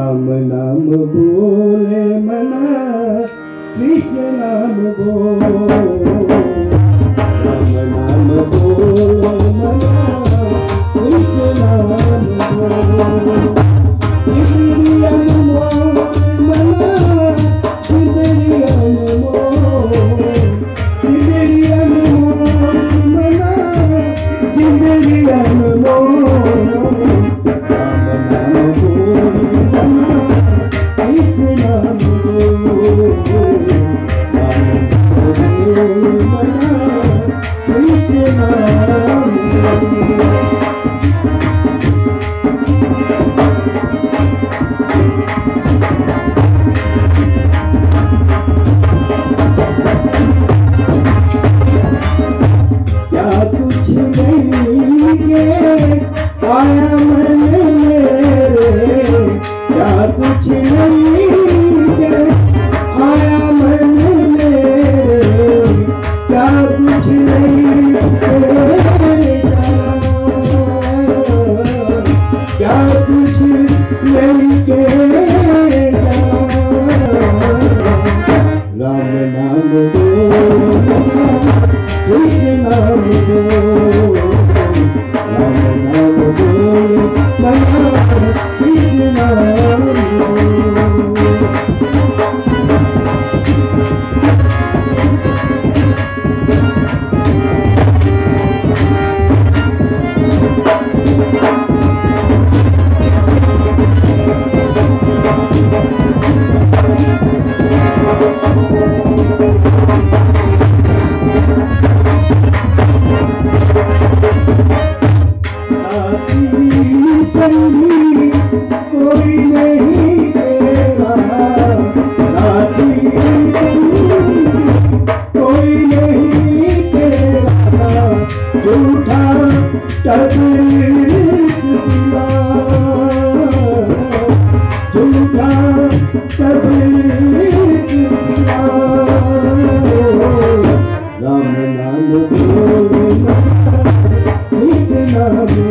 नाम बोले मना कृष्ण नाम बोल राम नाम बोले मना कृष्ण नाम बोल राम नाम बोले कृष्ण नाम।